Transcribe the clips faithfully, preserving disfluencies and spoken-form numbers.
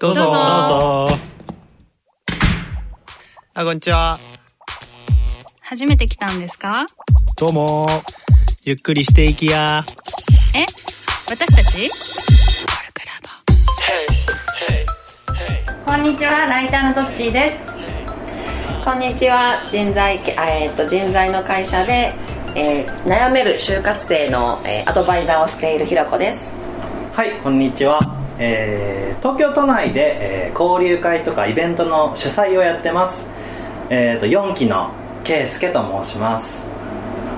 どうぞどうぞ。あ、こんにちは。初めて来たんですか？どうも。ゆっくりしていきや。え？私たち？こんにちは、ライターのどっちーです。こんにちは、人材、えー、と人材の会社で、えー、悩める就活生の、えー、アドバイザーをしているひろこです。はい、こんにちは。えー、東京都内で、えー、交流会とかイベントの主催をやってます。えー、とよんきのけいすけと申します。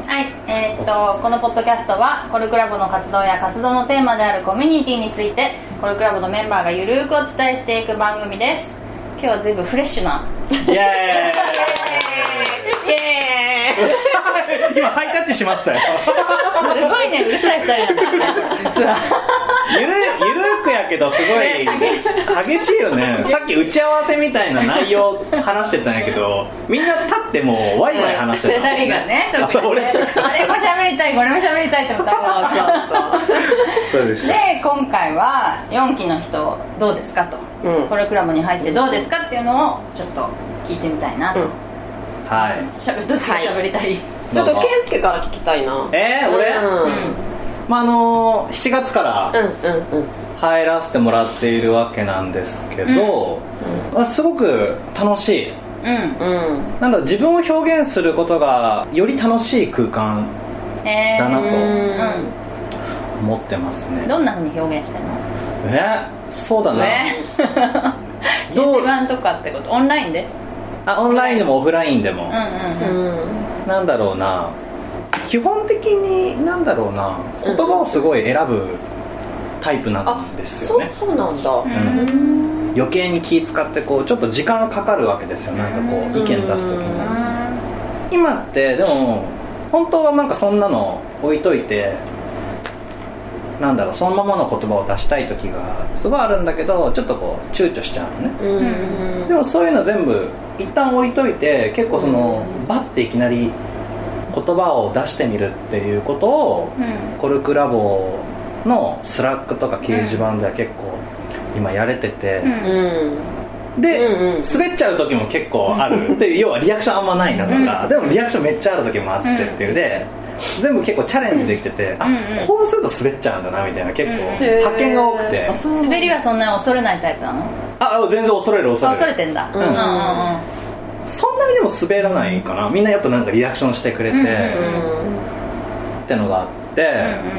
はい、えー、とこのポッドキャストはコルクラボの活動や活動のテーマであるコミュニティについてコルクラボのメンバーがゆるくお伝えしていく番組です。今日は随分フレッシュなイエーイイエーイ今ハイタッチしましたよすごいね、うるさいふたりだゆる、ゆるくやけどすごい激しいよね。さっき打ち合わせみたいな内容話してたんやけどみんな立ってもうワイワイ話してたもんね。ふたりがね、あれも喋りたい、これも喋りたいって思ったもん。そうでした。で、今回はよんきの人どうですかと、うん、コルクラボに入ってどうですかっていうのをちょっと聞いてみたいなと、うん、はい、どっちがしゃべりたい、はい、ちょっとケイスケから聞きたいな。えー、俺、うん、まああのー、しちがつから入らせてもらっているわけなんですけど、うんうん、すごく楽しい、うんうん、なんだ自分を表現することがより楽しい空間だなと、えー、思ってますね。どんな風に表現してるの？ね、そうだな、ね、一番とかってこと。オンラインで、あ、オンラインでもオフラインでも、うんうんうん、なんだろうな、基本的になんだろうな、言葉をすごい選ぶタイプなんですよね、うん、そう、そうなんだ、うん、余計に気使ってこうちょっと時間かかるわけですよ、なんかこう意見出すときに。今ってでも本当はなんかそんなの置いといてなんだろう、そのままの言葉を出したい時がすごいあるんだけどちょっとこう躊躇しちゃうのね、うんうん、でもそういうの全部一旦置いといて結構その、うん、バッていきなり言葉を出してみるっていうことを、うん、コルクラボのスラックとか掲示板では結構今やれてて、うん、で、うんうん、滑っちゃう時も結構あるで、要はリアクションあんまないなとか、うん、でもリアクションめっちゃある時もあってっていうで、うん全部結構チャレンジできてて、あ、うんうん、こうすると滑っちゃうんだなみたいな結構発見が多くて、うん、滑りはそんなに恐れないタイプなの？あ、全然恐れる恐れる。恐れてんだ、うんうんうんうん、そんなにでも滑らないかな。みんなやっぱなんかリアクションしてくれて、うんうんうん、ってのがあって、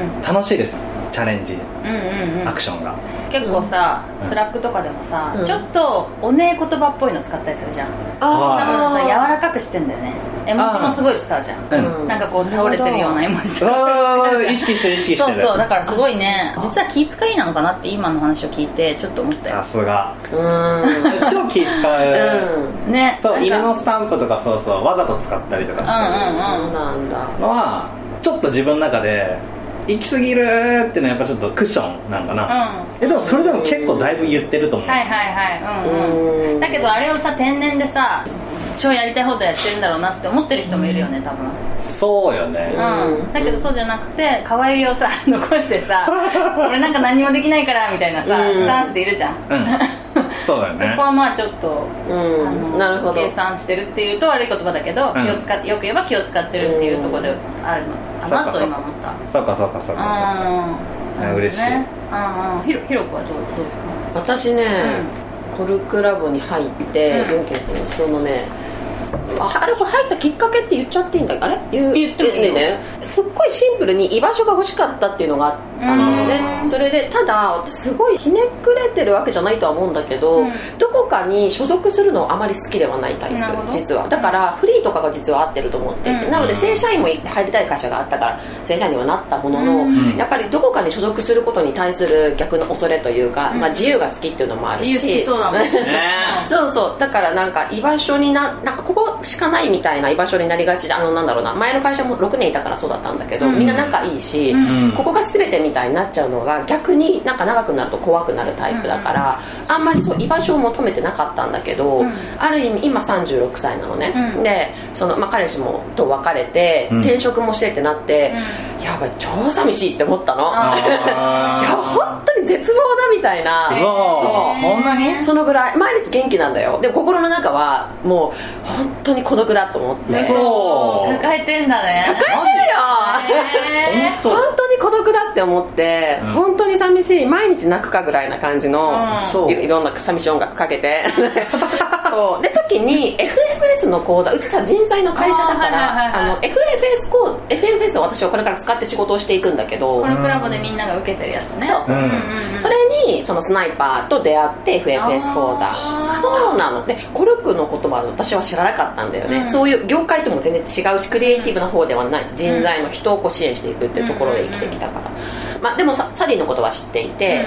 うんうん、楽しいですチャレンジ、うんうんうん、アクションが結構さ、うん、スラックとかでもさ、うん、ちょっとおねえ言葉っぽいの使ったりするじゃん、うん、ああ柔らかくしてんだよね。絵文字もすごい使うじゃん、うん、なんかこう倒れてるような絵文字とか、うん、意識してる意識してる。そうそう、だからすごいね、実は気遣いなのかなって今の話を聞いてちょっと思ったよ。さすが、うーん超気遣う、うん、ね、そう犬のスタンプとかそうそうわざと使ったりとかしてる、うんうんうん、なんだのはちょっと自分の中で行き過ぎるっていうのはやっぱちょっとクッションなんかな、うん、えでもそれでも結構だいぶ言ってると思う、うん、はいはいはい、うんうん、だけどあれをさ天然でさ超やりたいことやってるんだろうなって思ってる人もいるよね多分。そうよね、うん、だけどそうじゃなくて可愛いをさ残してさ俺なんか何もできないからみたいなさスタンスでいるじゃん、うんうん、そうだよねそこはまあちょっと、うん、あのなるほど計算してるっていうと悪い言葉だけど、うん、気を使っよく言えば気を使ってるっていうところであるのかなと今思った。そうかそうかそうかそうか、嬉しい。ああ、ひろ、ひろこはどうですか？私ね、うん、コルクラボに入ってよんきのそのね、あれこれ入ったきっかけって言っちゃっていいんだっけ？あれ言う言ってもいいよね。すっごいシンプルに居場所が欲しかったっていうのがあったんだよね。それでただすごいひねくれてるわけじゃないとは思うんだけど、うん、どこかに所属するのあまり好きではないタイプ実は。だからフリーとかが実は合ってると思っていて、うん、なので正社員も入りたい会社があったから正社員にはなったものの、うん、やっぱりどこかに所属することに対する逆の恐れというか、うんまあ、自由が好きっていうのもあるし、自由好きそうだもんねそうそう、だからなんか居場所にな、なんかここしかないみたいな居場所になりがちで、あのなんだろうな、前の会社もろくねんいたからそうだったんだけど、うん、みんな仲いいし、うん、ここが全てみたいになっちゃうのが逆になんか長くなると怖くなるタイプだから、うん、あんまりそう居場所を求めてなかったんだけど、うん、ある意味今さんじゅうろくさいなのね、うん、でその、まあ、彼氏もと別れて転職もしてってなって、うんやばい超寂しいって思ったの。いや本当に絶望だみたいな。そう、そう、そんなに？そのぐらい毎日元気なんだよ。でも心の中はもう本当に孤独だと思って。そう抱えてんだね。抱えてるよ。えー、本当に孤独だって思って、うん、本当に寂しい毎日泣くかぐらいな感じの、うん、い, いろんな寂しい音楽かけて。そうで時に エフエフエス の講座、うちさ人材の会社だからあの エフエフエス 講 エフエフエス を私はこれから使って仕事をしていくんだけど、このクラブでみんなが受けてるやつね。そうそう、うんうんうん、それにそのスナイパーと出会って エフエフエス 講座。そうなのでコルクの言葉は私は知らなかったんだよね、うん、そういう業界とも全然違うしクリエイティブな方ではないし人材の人をこう支援していくっていうところで生きてきたから、うんうん、まあ、でもさサディのことは知っていて、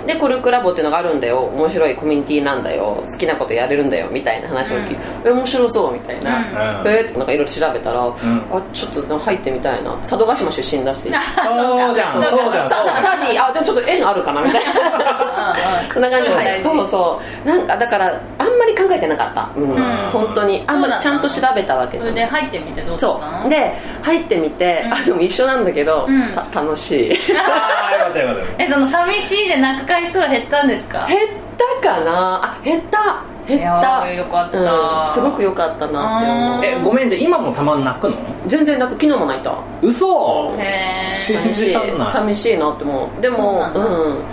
うん、でコルクラボっていうのがあるんだよ、面白いコミュニティなんだよ、好きなことやれるんだよみたいな話を聞いて、うん、面白そうみたいな、うん、えーってなんかいろいろ調べたら、うん、あちょっと入ってみたいな、佐渡島出身だしそうじゃんそうじゃんサディあでもちょっと縁あるかなみたいなそんな感じで、はい、そうそうなんかだからあんまり考えてなかった、うんうん、本当にあんまりちゃんと調べたわけじゃん。それで入ってみてどうだったの？そうで入ってみて、うん、あでも一緒なんだけど、うん、た楽しいあよかったよかった。えその寂しいで泣く回数は減ったんですか？減ったかなあ減った減ったよかった、うん、すごく良かったなって思う。えごめんじゃ今もたまに泣くの？全然泣く。昨日も泣いた。嘘、うん、へ寂しい寂しいなって思う。でも う, うん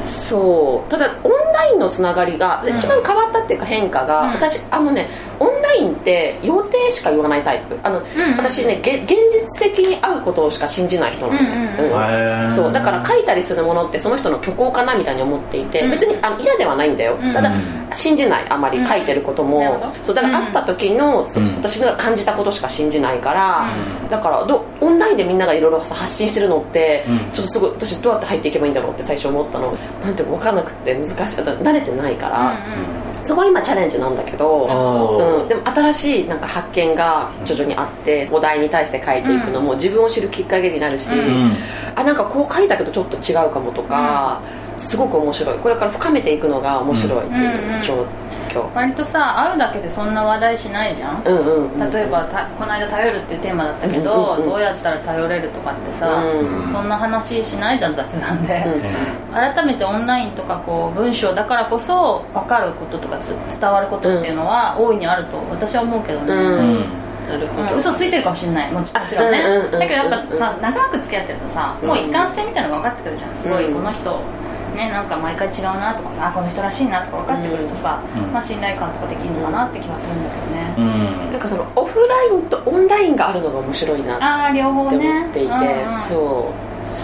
そうただオンラインのつながりが一番変わったっていうか変化が、うん、私あのねオンラインって予定しか言わないタイプあの、うんうん、私ね現実的に会うことをしか信じない人なの。そうだから書いたりするものってその人の虚構かなみたいに思っていて、うん、別にあの嫌ではないんだよ、うん、ただ信じないあまり書いてることも、うん、そうだから会った時の、うん、私が感じたことしか信じないから、うん、だからどオンラインでみんながいろいろ発信してるのって、うん、ちょっとすごい私どうやって入っていけばいいんだろうって最初思ったのなんて分かんなくて難しい慣れてないから、うんうん、そこは今チャレンジなんだけど、うん、でも新しいなんか発見が徐々にあってお題に対して変えていくのも自分を知るきっかけになるし、うん、あなんかこう書いたけどちょっと違うかもとか、うん、すごく面白い。これから深めていくのが面白いっていう状況、うんうん、割とさ会うだけでそんな話題しないじゃん、うんうんうんうん、例えばこの間頼るっていうテーマだったけど、うんうんうん、どうやったら頼れるとかってさ、うんうん、そんな話しないじゃん雑談で、うん、改めてオンラインとかこう文章だからこそ分かることとか伝わることっていうのは大いにあると私は思うけどね、うんなるほど。うん、嘘ついてるかもしれないもちろんね、うんうんうん、だけどやっぱさ長く付き合ってるとさもう一貫性みたいなのが分かってくるじゃん。すごいこの人、ね、なんか毎回違うなとかさこの人らしいなとか分かってくるとさ、うんまあ、信頼感とかできるのかなって気がするんだけどね、うん、なんかそのオフラインとオンラインがあるのが面白いなって思っていて、ねうん、そ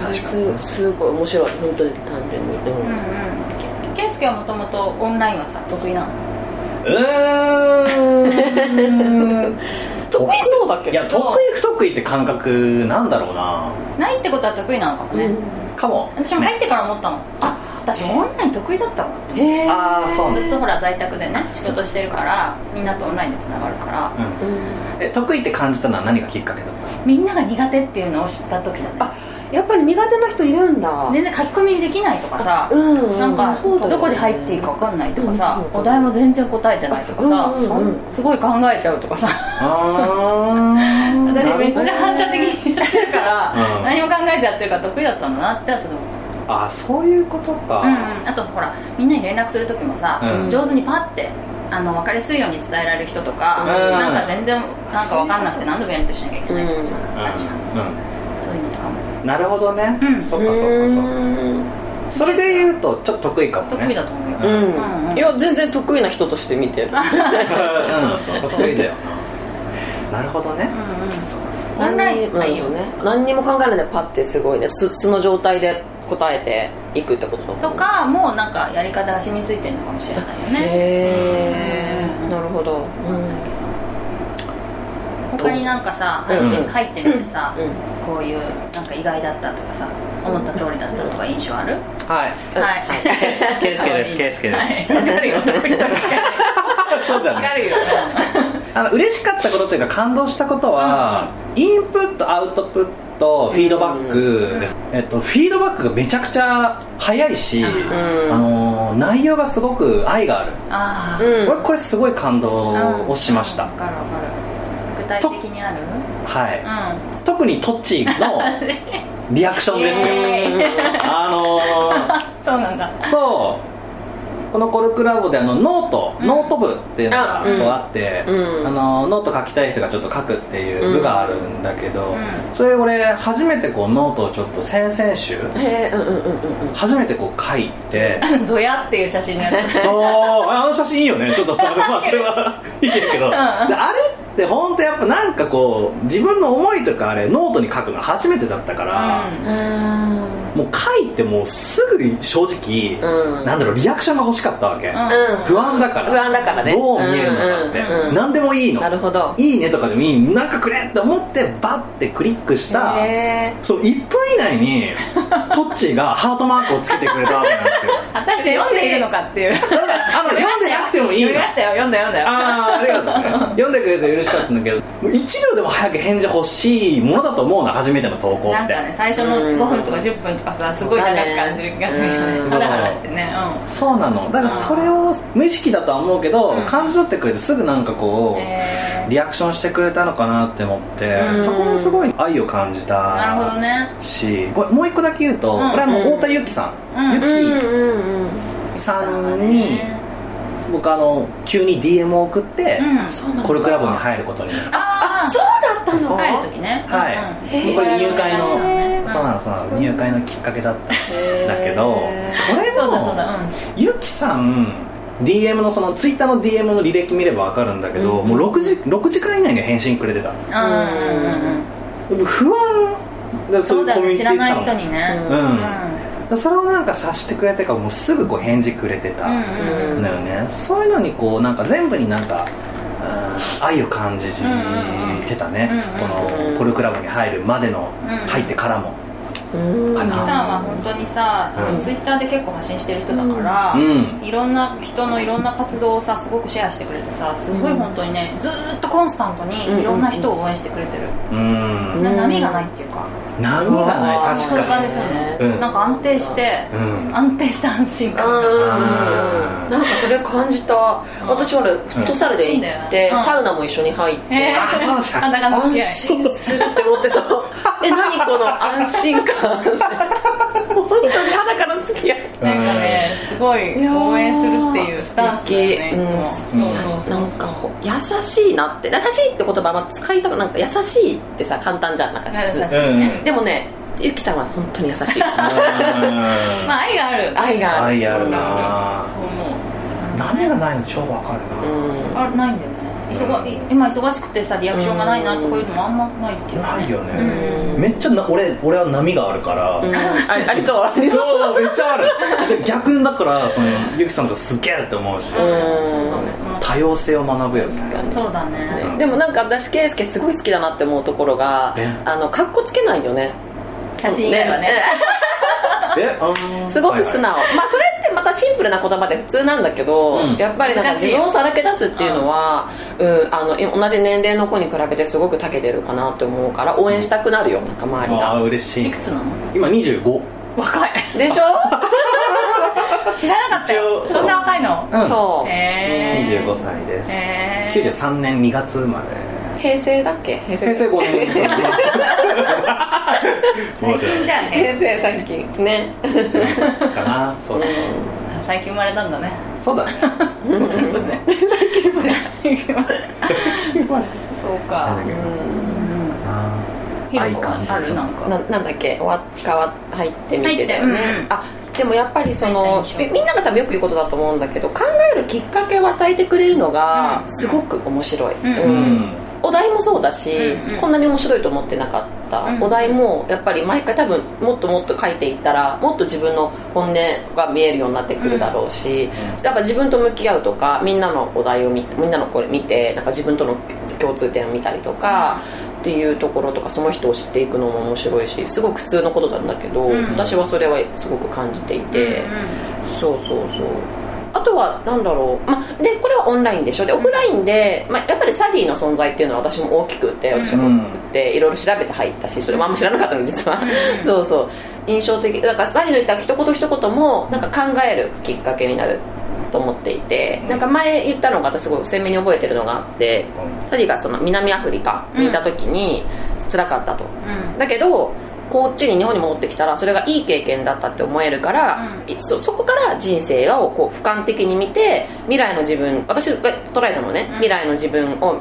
うす、すごい面白い本当に単純に、うんうんうん、けいすけはもともとオンラインはさ得意なの？うーん得意そうだっけ？いや得意不得意って感覚なんだろうな。ないってことは得意なのかもね、うん、かも。私も入ってから思ったの、ね、あ私オンライン得意だったもん。へえああそうね。ずっとほら在宅でね仕事してるからみんなとオンラインでつながるから、うんうん、え得意って感じたのは何がきっかけだったの？みんなが苦手っていうのを知った時だね。あやっぱり苦手な人いるんだ。全然書き込みできないとかさ、うん、なんかどこで入っていいか分かんないとかさ、うんうん、お題も全然答えてないとかさ、うんうんうん、すごい考えちゃうとかさあ私めっちゃ反射的にやってるから、うん、何も考えてやってるから得意だったんだなって後で思った。あそういうことか、うんうん、あとほらみんなに連絡する時もさ、うん、上手にパッてあの分かりやすいように伝えられる人とか、うん、なんか全然なんか分かんなくて何度もやりとしなきゃいけないとかさ、うん、あるじゃん、うん、そういうのとかも。なるほどね、うん、そっかそっかそっか。それで言うとちょっと得意かもね。得意だと思うよ、うんうんうん、いや全然得意な人として見てる得意だよなるほどね、うんうん、そうそうオンラインはいいよね。何にも考えないでパッてすごいね素の状態で答えていくってことだとかもうなんかやり方が染みついてるのかもしれないよね。へー、うん、なるほど、うん他になんかさ入って、うん、入ってみてさ、うん、こういうなんか意外だったとかさ思った通りだったとか印象ある？はいはいケイスケですケイスケです、はい、分かるよ得意とかしかないそうだね分かるよあの嬉しかったことというか感動したことは、うん、インプットアウトプットフィードバックです、うんうんえっと、フィードバックがめちゃくちゃ早いし、うん、あの内容がすごく愛があるあ、うん、これすごい感動をしました。分かる分かる具体的にある？はい、うん、特にトッチーのリアクションですよあのー、そうなんだそうこのコルクラボであのノート、うん、ノート部っていうのがこうあって、うん、あのノート書きたい人がちょっと書くっていう部があるんだけど、うん、それ俺初めてこうノートをちょっと先々週、うんうんうんうん、初めてこう書いてドヤっていう写真になるそうあの写真いいよねちょっとまあそれはいいけど、うん、あれって本当やっぱなんかこう自分の思いとかあれノートに書くの初めてだったから、うんうんもう書いてもうすぐ正直、うん、なんだろうリアクションが欲しかったわけ、うん、不安だから不安だからねどう見えるのかって、うんうん、何でもいいのなるほどいいねとかでもいいなんかくれって思ってバッてクリックしたそういっぷん以内にトッチーがハートマークをつけてくれたわけなんですよ果たして読んでいるのかっていう読んでなくてもいいの読みましたよ読んだよ読んだよああありがとうね読んでくれて嬉しかったんだけどいちびょうでも早く返事欲しいものだと思うな初めての投稿ってなんかね最初のごふんとかじゅっぷんとかすごい長く感じる気がするよねハラハラしてね、うん、そうなのだからそれを無意識だとは思うけど、うん、感じ取ってくれてすぐなんかこう、えー、リアクションしてくれたのかなって思って、うん、そこもすごい愛を感じたなるほど、ね、しこれもう一個だけ言うと、うん、これはもう太田由紀さん、うん、由紀さんに、うん僕あの急に ディーエム を送って、うん、コルクラボに入ることにああそうだったの入る時ねはい、うんうん、これ入会のそうなんそうなん、うん、入会のきっかけだったんだけどこれもゆきさん ディーエム のそのツイッターの ディーエム の履歴見れば分かるんだけど、うん、もうろくじかん以内に返信くれてた、うんうん、不安だそうだね知らない人にねうん、うんうんそれをなんか察してくれてからもうすぐこう返事くれてたんだよね、うんうん、そういうのにこうなんか全部になんか愛を感じてたね、うんうんうん、このコルクラブに入るまでの、うん、入ってからもゆきさんは本当にさ、うん、ツイッターで結構発信してる人だから、うんうん、いろんな人のいろんな活動をさすごくシェアしてくれてさすごい本当にねずーっとコンスタントにいろんな人を応援してくれてる、うんうん、波がないっていうか波がない確かに、ねうん、なんか安定して、うん、安定した安心感、うん、なんかそれ感じた、うん、私ほらフットサルで行って、うん、サウナも一緒に入って、えー、あそうじゃん安心するって思ってさえ何この安心感本当に肌からの付き合いなんかねすごい応援するっていうスタンスだよねなんか優しいなって優しいって言葉は使いたくなんか優しいってさ簡単じゃんなんか優しい、ね、でもねゆきさんは本当に優しいまあ愛がある愛がある愛あるな何がないの超わかるな、うん、あれないんだよね忙今忙しくてさリアクションがないなとかいうのもあんまないっていう、ね、ないよねめっちゃな 俺, 俺は波があるから、うん、あ, ありそうありそうめっちゃある逆だからそのゆきさんとすげえって思うしうん多様性を学ぶやつねそうだね、うん、でもなんか私圭介すごい好きだなって思うところがあのカッコつけないよね写真以外はねえあのすごく素直、はいはいまあ、それってまたシンプルな言葉で普通なんだけど、うん、やっぱりなんか自分をさらけ出すっていうのは、うん、あの同じ年齢の子に比べてすごく長けてるかなと思うから応援したくなるよなんか周りがあ嬉しいいくつなの今にじゅうご若いでしょ知らなかったよそんな若いの、うん、そう、えー、にじゅうごさいです、えー、きゅうじゅうさんねんにがつ生まれ平成だっけ平成ごねん最近じゃん平成最近ねかなそうそう、うん、最近生まれたんだねそうだねそうそうそうね最近生まれた最近生まれたそうかうん愛感あるなんか な, なんだっけわか入ってみてだよね、うん、あでもやっぱりそのみんなが多分よく言うことだと思うんだけど考えるきっかけを与えてくれるのがすごく面白い、うんうんうんお題もそうだし、うんうん、こんなに面白いと思ってなかった、うんうん、お題もやっぱり毎回多分もっともっと書いていったらもっと自分の本音が見えるようになってくるだろうし、うんうん、やっぱ自分と向き合うとかみんなのお題を見みんなのこれ見てなんか自分との共通点を見たりとか、うん、っていうところとかその人を知っていくのも面白いしすごく普通のことなんだけど、うん、私はそれはすごく感じていて、うんうん、そうそうそうあとは何だろう、ま、でこれはオンラインでしょでオフラインで、ま、やっぱりサディの存在っていうのは私も大きくて私も大きくていろいろ調べて入ったしそれもあんま知らなかったの実はそうそう印象的だからサディの言った一言一言もなんか考えるきっかけになると思っていて、なんか前言ったのが私すごい鮮明に覚えてるのがあって、サディがその南アフリカにいた時に辛かったと、うん、だけどこっちに日本に戻ってきたらそれがいい経験だったって思えるから、うん、そ, そこから人生をこう俯瞰的に見て、未来の自分、私が捉えたのね、うん、未来の自分を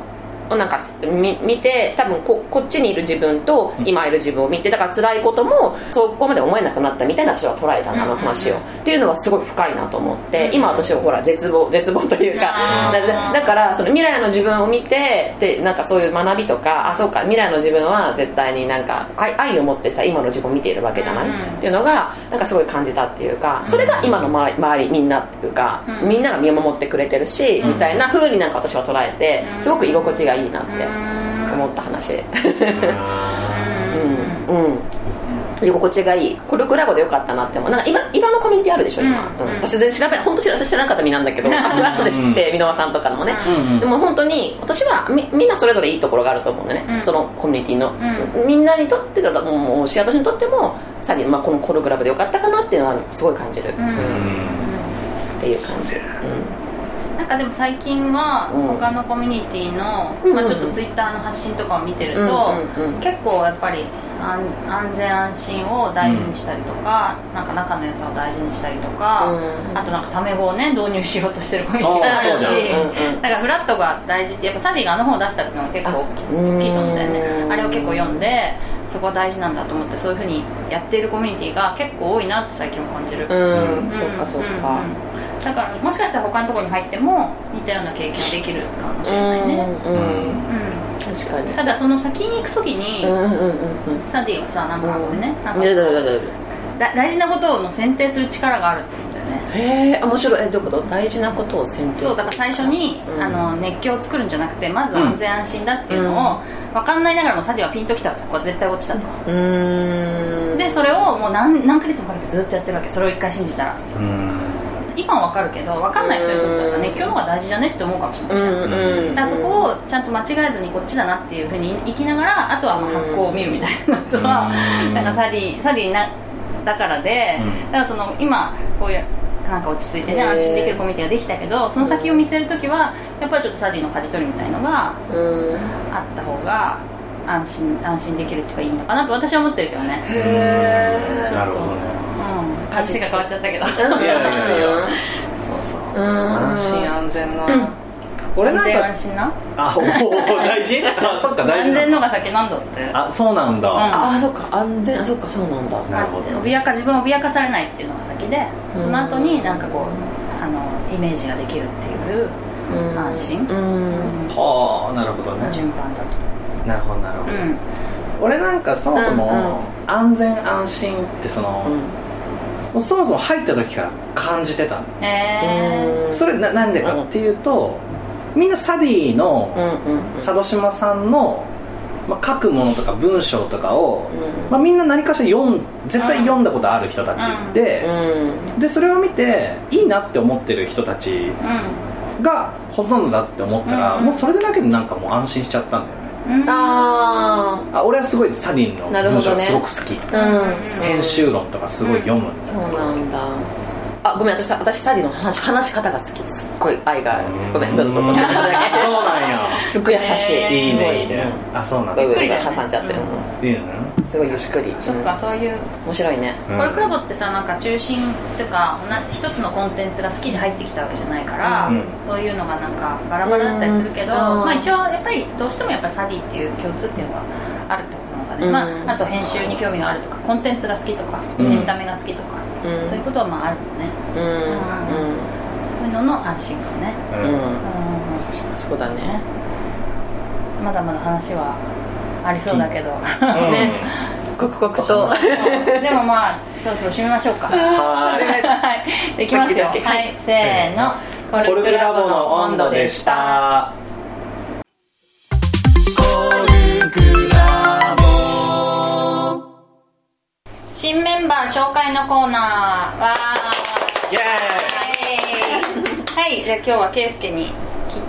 なんか見て、多分 こ, こっちにいる自分と今いる自分を見て、だから辛いこともそこまで思えなくなったみたいな、私は捉えたあの話を、うんうんうん、っていうのはすごい深いなと思って、うん、今私はほら絶望絶望というか、だからその未来の自分を見てで、なんかそういう学びとか、あそうか未来の自分は絶対になんか 愛, 愛を持ってさ今の自分を見ているわけじゃない、うんうん、っていうのがなんかすごい感じたっていうか、それが今の周 り, 周りみんなっていうか、うん、みんなが見守ってくれてるし、うん、みたいな風になんか私は捉えて、すごく居心地がいいいいなって思った話うんうん、居心地がいい、コルクラボでよかったなって思う。なんか今いろんなコミュニティあるでしょ今、うんうん、私全然調べ本当知ら知らなかった身なんだけどあとで知って箕輪さんとかのね、うんうん、でも本当に私は み, みんなそれぞれいいところがあると思うんだね、うん、そのコミュニティの、うん、みんなにとってだと思うし、私にとってもさらに、まあ、このコルクラボでよかったかなっていうのはすごい感じる、うんうん、っていう感じ、うん。なんかでも最近は他のコミュニティの、うんまあ、ちょっとツイッターの発信とかを見てると、うんうんうん、結構やっぱり安全安心を大事にしたりとか、うん、なんか仲の良さを大事にしたりとか、うん、あとなんかタメ語をね導入しようとしてるコミュニティがあるし、うんうん、なんかフラットが大事って、やっぱサディがあの本を出したっていうのが結構大きいと思うんだよね。あれを結構読んで、そこは大事なんだと思って、そういう風にやっているコミュニティが結構多いなって最近も感じる。うん、うん、そっかそっか、うんうん、だからもしかしたら他のところに入っても似たような経験できるかもしれないね。うん、うん、確かに。ただその先に行くときに、うんうんうん、サディはさ、なんかごめんね、なんか大事なことを選定する力があるって言うんだよね。へー、面白い。え、どういうこと？大事なことを選定する力。そう、だから最初に、うん、あの熱狂を作るんじゃなくて、まず安全安心だっていうのを、うん、分かんないながらもサディはピンときたら、そこは絶対落ちたと。うーん、で、それをもう 何, 何ヶ月もかけてずっとやってるわけ。それを一回信じたら、うん、今は分かるけど、分かんない人にとってはさ、熱狂の方が大事じゃねって思うかもしれないじゃん、うんうんうん、だからそこをちゃんと間違えずにこっちだなっていう風に生きながら、あとはまあ発行を見るみたいなのとは、うん、なんかサディ、サディなだからで、うん、だからその今こういうなんか落ち着いてね、安心できるコミュニティができたけど、その先を見せるときはやっぱりちょっとサディの舵取りみたいのがあった方が安心、安心できるっていうかいいのかなと私は思ってるけどね。へー、なるほどね。話が変わっちゃったけどいやいやいやそうそう、うん、安心安全な、うん、俺なんか安全安心なあ、お大事あ、そっか大事な、安全のが先なんだって。あ、そうなんだ、うん、あ、そっか安全、そっかそうなんだ、なるほど。脅か、自分を脅かされないっていうのが先で、その後になんかこう、あのイメージができるっていう、うん、安心、うん、はあ、なるほどね、順番だと。なるほどなるほど、うん、俺なんかそもそも、うんうん、安全安心ってその、うん、そもそも入った時から感じてた、えー、それ な, なんでかっていうと、うん、みんなサディの、うんうんうん、佐渡島さんの、まあ、書くものとか文章とかを、うんまあ、みんな何かしら読ん絶対読んだことある人たちで、うん、でそれを見ていいなって思ってる人たちがほとんどだって思ったら、うん、もうそれだけでなんかもう安心しちゃったんだよね。うん、ああ、俺はすごいサディの文章がすごく好き、ね、うん、編集論とかすごい読むんですよ、うん、そうなんだ。あ、ごめん、私、私サディの 話, 話し方が好き、すっごい愛がある。ごめん、どうぞどうぞ。それだけそうなんや、すっごい優しい、えー、いいねいいね、うん、あ、そうなんだ、挟んじゃってる、うん、いいよね、すごいゆっくり。そっか、そういう面白いね、うん、コルクラボってさ、なんか中心っていうか一つのコンテンツが好きで入ってきたわけじゃないから、うん、そういうのがなんかバラバラだったりするけど、うん、まあ一応やっぱりどうしてもやっぱサディっていう共通点はあるってことなのかね、うん、まあ、あと編集に興味があるとか、コンテンツが好きとか、うん、エンタメが好きとか、うん、そういうことはまああるもんね、うんうん、そういうのの安心感ね、うん、うん、そうだね。まだまだ話はありそうだけど、うん、ね、刻々とでもまあそろそろ締めましょうかはいできますよ、はい、せーの、コルクラボの温度でした。新メンバー紹介のコーナー、わー、イエーイ、はい、はい、じゃあ今日はケイスケに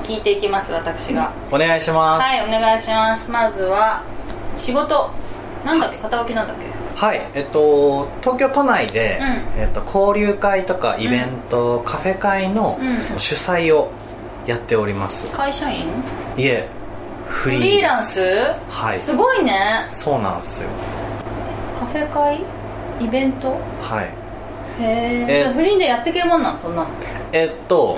聞いていきます、私が。お願いします。はい、お願いします。まずは仕事なんだっけ、肩書きなんだっけ、はい、えっと、東京都内で、うんえっと、交流会とかイベント、うん、カフェ会の主催をやっております。会社員？いえ、フリー。フリーランス？はい。すごいね。そうなんですよ。カフェ会？イベント？はい。へえ。フリーでやっていけるもんなんそんなの。えっと、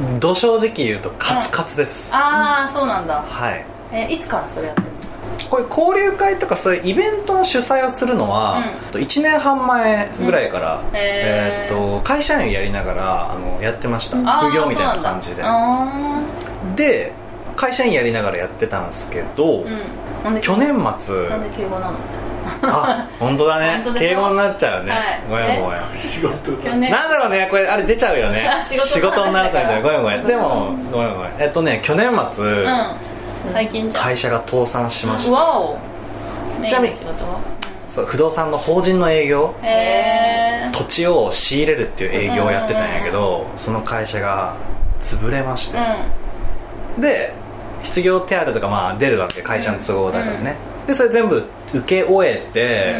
うん、ど正直言うとカツカツです。うん、ああ、そうなんだ。はい。えいつからそれやってるの？これ交流会とかそういうイベントの主催をするのは、うん、いちねんはん前ぐらいから、うんえーえー、っと会社員やりながらあのやってました、うん、副業みたいな感じでで会社員やりながらやってたんですけど、うん、去年末なんで敬語なのあ、本当だね敬語になっちゃうね、はい、ごめんごめん仕事なんだろうねこれあれ出ちゃうよね仕事になるためにごめんごめんでもごめんごめんえっとね去年末、うん最近会社が倒産しました。わお。ちなみにそう不動産の法人の営業、土地を仕入れるっていう営業をやってたんやけど、うんうんうん、その会社が潰れまして、うん、で失業手当とかまあ出るわけ会社の都合だからね、うんうん、でそれ全部受け終えて、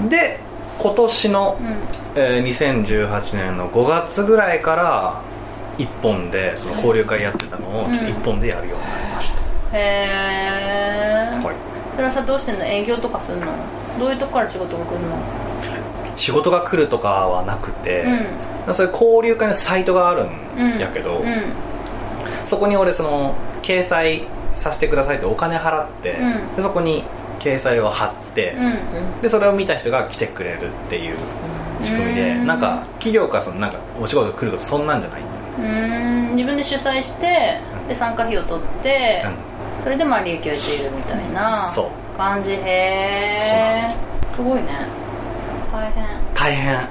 うん、で今年の、うんえー、にせんじゅうはちねんのごがつぐらいから一本でその交流会やってたのをちょっと一本でやるようになりました、うん、へー、はい、それはさどうしてんの営業とかするのどういうとこから仕事が来るの仕事が来るとかはなくて、うん、そういう交流会のサイトがあるんやけど、うんうん、そこに俺その掲載させてくださいってお金払って、うん、でそこに掲載を貼って、うん、でそれを見た人が来てくれるっていう仕組みで、うん、なんか企業からそのなんかお仕事来るとそんなんじゃないんだうーん自分で主催してで参加費を取って、うん、それでまあ利益を得ているみたいな感じ、うん、へーすごいね大変大変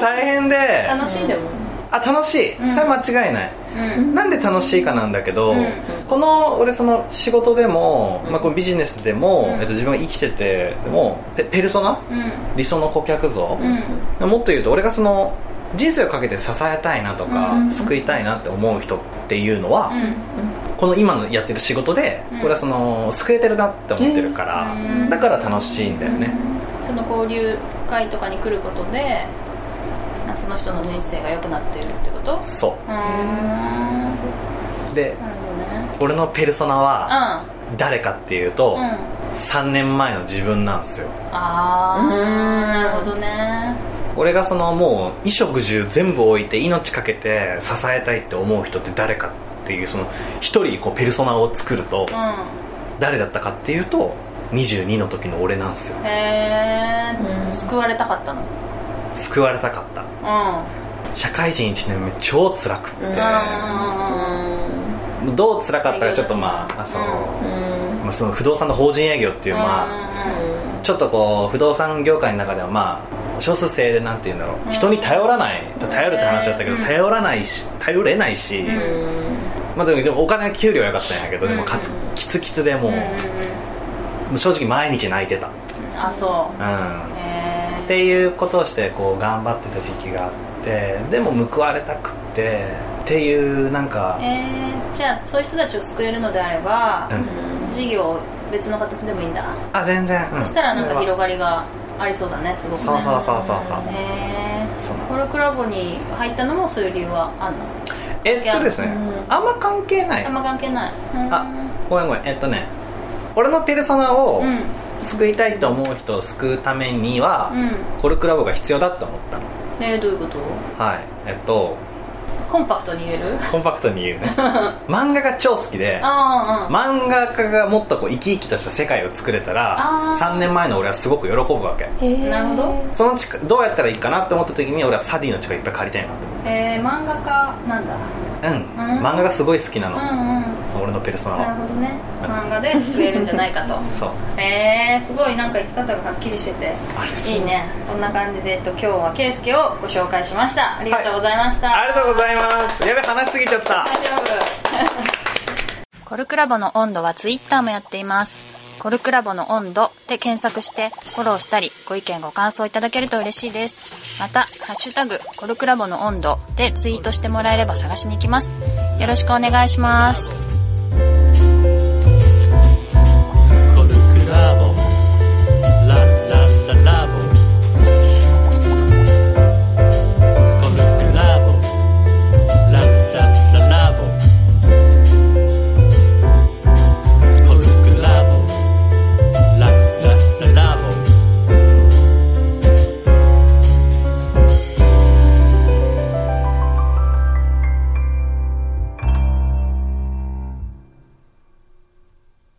大変で楽しいんだよ、うん、あ楽しいそれは間違いない、うん、なんで楽しいかなんだけど、うん、この俺その仕事でも、まあ、このビジネスでも、うんえっと、自分が生きててでもペ、ペルソナ、うん、理想の顧客像、うん、もっと言うと俺がその人生をかけて支えたいなとか、うん、救いたいなって思う人っていうのは、うん、この今のやってる仕事で、うん、俺はその救えてるなって思ってるから、うん、だから楽しいんだよね、うん、その交流会とかに来ることでその人の人生が良くなってるってこと？そう、うん、で、ね、俺のペルソナは誰かっていうと、うん、さんねんまえの自分なんですよあー、なるほどね俺がそのもう衣食住全部置いて命かけて支えたいって思う人って誰かっていうその一人こうペルソナを作ると誰だったかっていうとにじゅうにの時の俺なんですよへー、うん、救われたかったの救われたかった、うん、社会人いちねんめ超辛くって、うん、どう辛かったかちょっとまあその、うんまあ、その不動産の法人営業っていうまあ、うん、ちょっとこう不動産業界の中ではまあ少数制でなんて言うんだろう、うん、人に頼らない頼るって話だったけど、うん、頼らないし頼れないし、うんまあ、でもでもお金給料は良かったんやけど、うん、でもかつキツキツでもう、うん、もう正直毎日泣いてたあそう、うん、っていうことをしてこう頑張ってた時期があってでも報われたくってっていうなんか、えー、じゃあそういう人たちを救えるのであれば、うん、事業別の形でもいいんだあ全然、うん、そしたらなんか広がりがありそうだね、すごくねそうそうそうそうそうへー、そうコルクラボに入ったのもそういう理由はあるの？えっとですね、うん、あんま関係ないあんま関係ない、うん、あ、ごめんごめん、えっとね俺のペルソナを救いたいと思う人を救うためには、うん、コルクラボが必要だと思ったのえー、どういうこと？はい、えっとコンパクトに言える？コンパクトに言うね漫画が超好きであ、うん、漫画家がもっとこう生き生きとした世界を作れたらさんねんまえの俺はすごく喜ぶわけなるほどその近どうやったらいいかなって思った時に俺はサディの力いっぱい借りたいなと思ってえー、漫画家なんだうん、うん、漫画がすごい好きなの、うんうん、その俺のペルソナはなるほどね漫画で救えるんじゃないかとそうえー、すごいなんか生き方がはっきりしてていいねこんな感じで、えっと、今日はケイスケをご紹介しましたありがとうございました、はい、ありがとうございますやべ話しすぎちゃった大丈夫コルクラボの温度はツイッターもやっていますコルクラボの温度で検索してフォローしたりご意見ご感想いただけると嬉しいですまたハッシュタグコルクラボの温度でツイートしてもらえれば探しに行きますよろしくお願いします。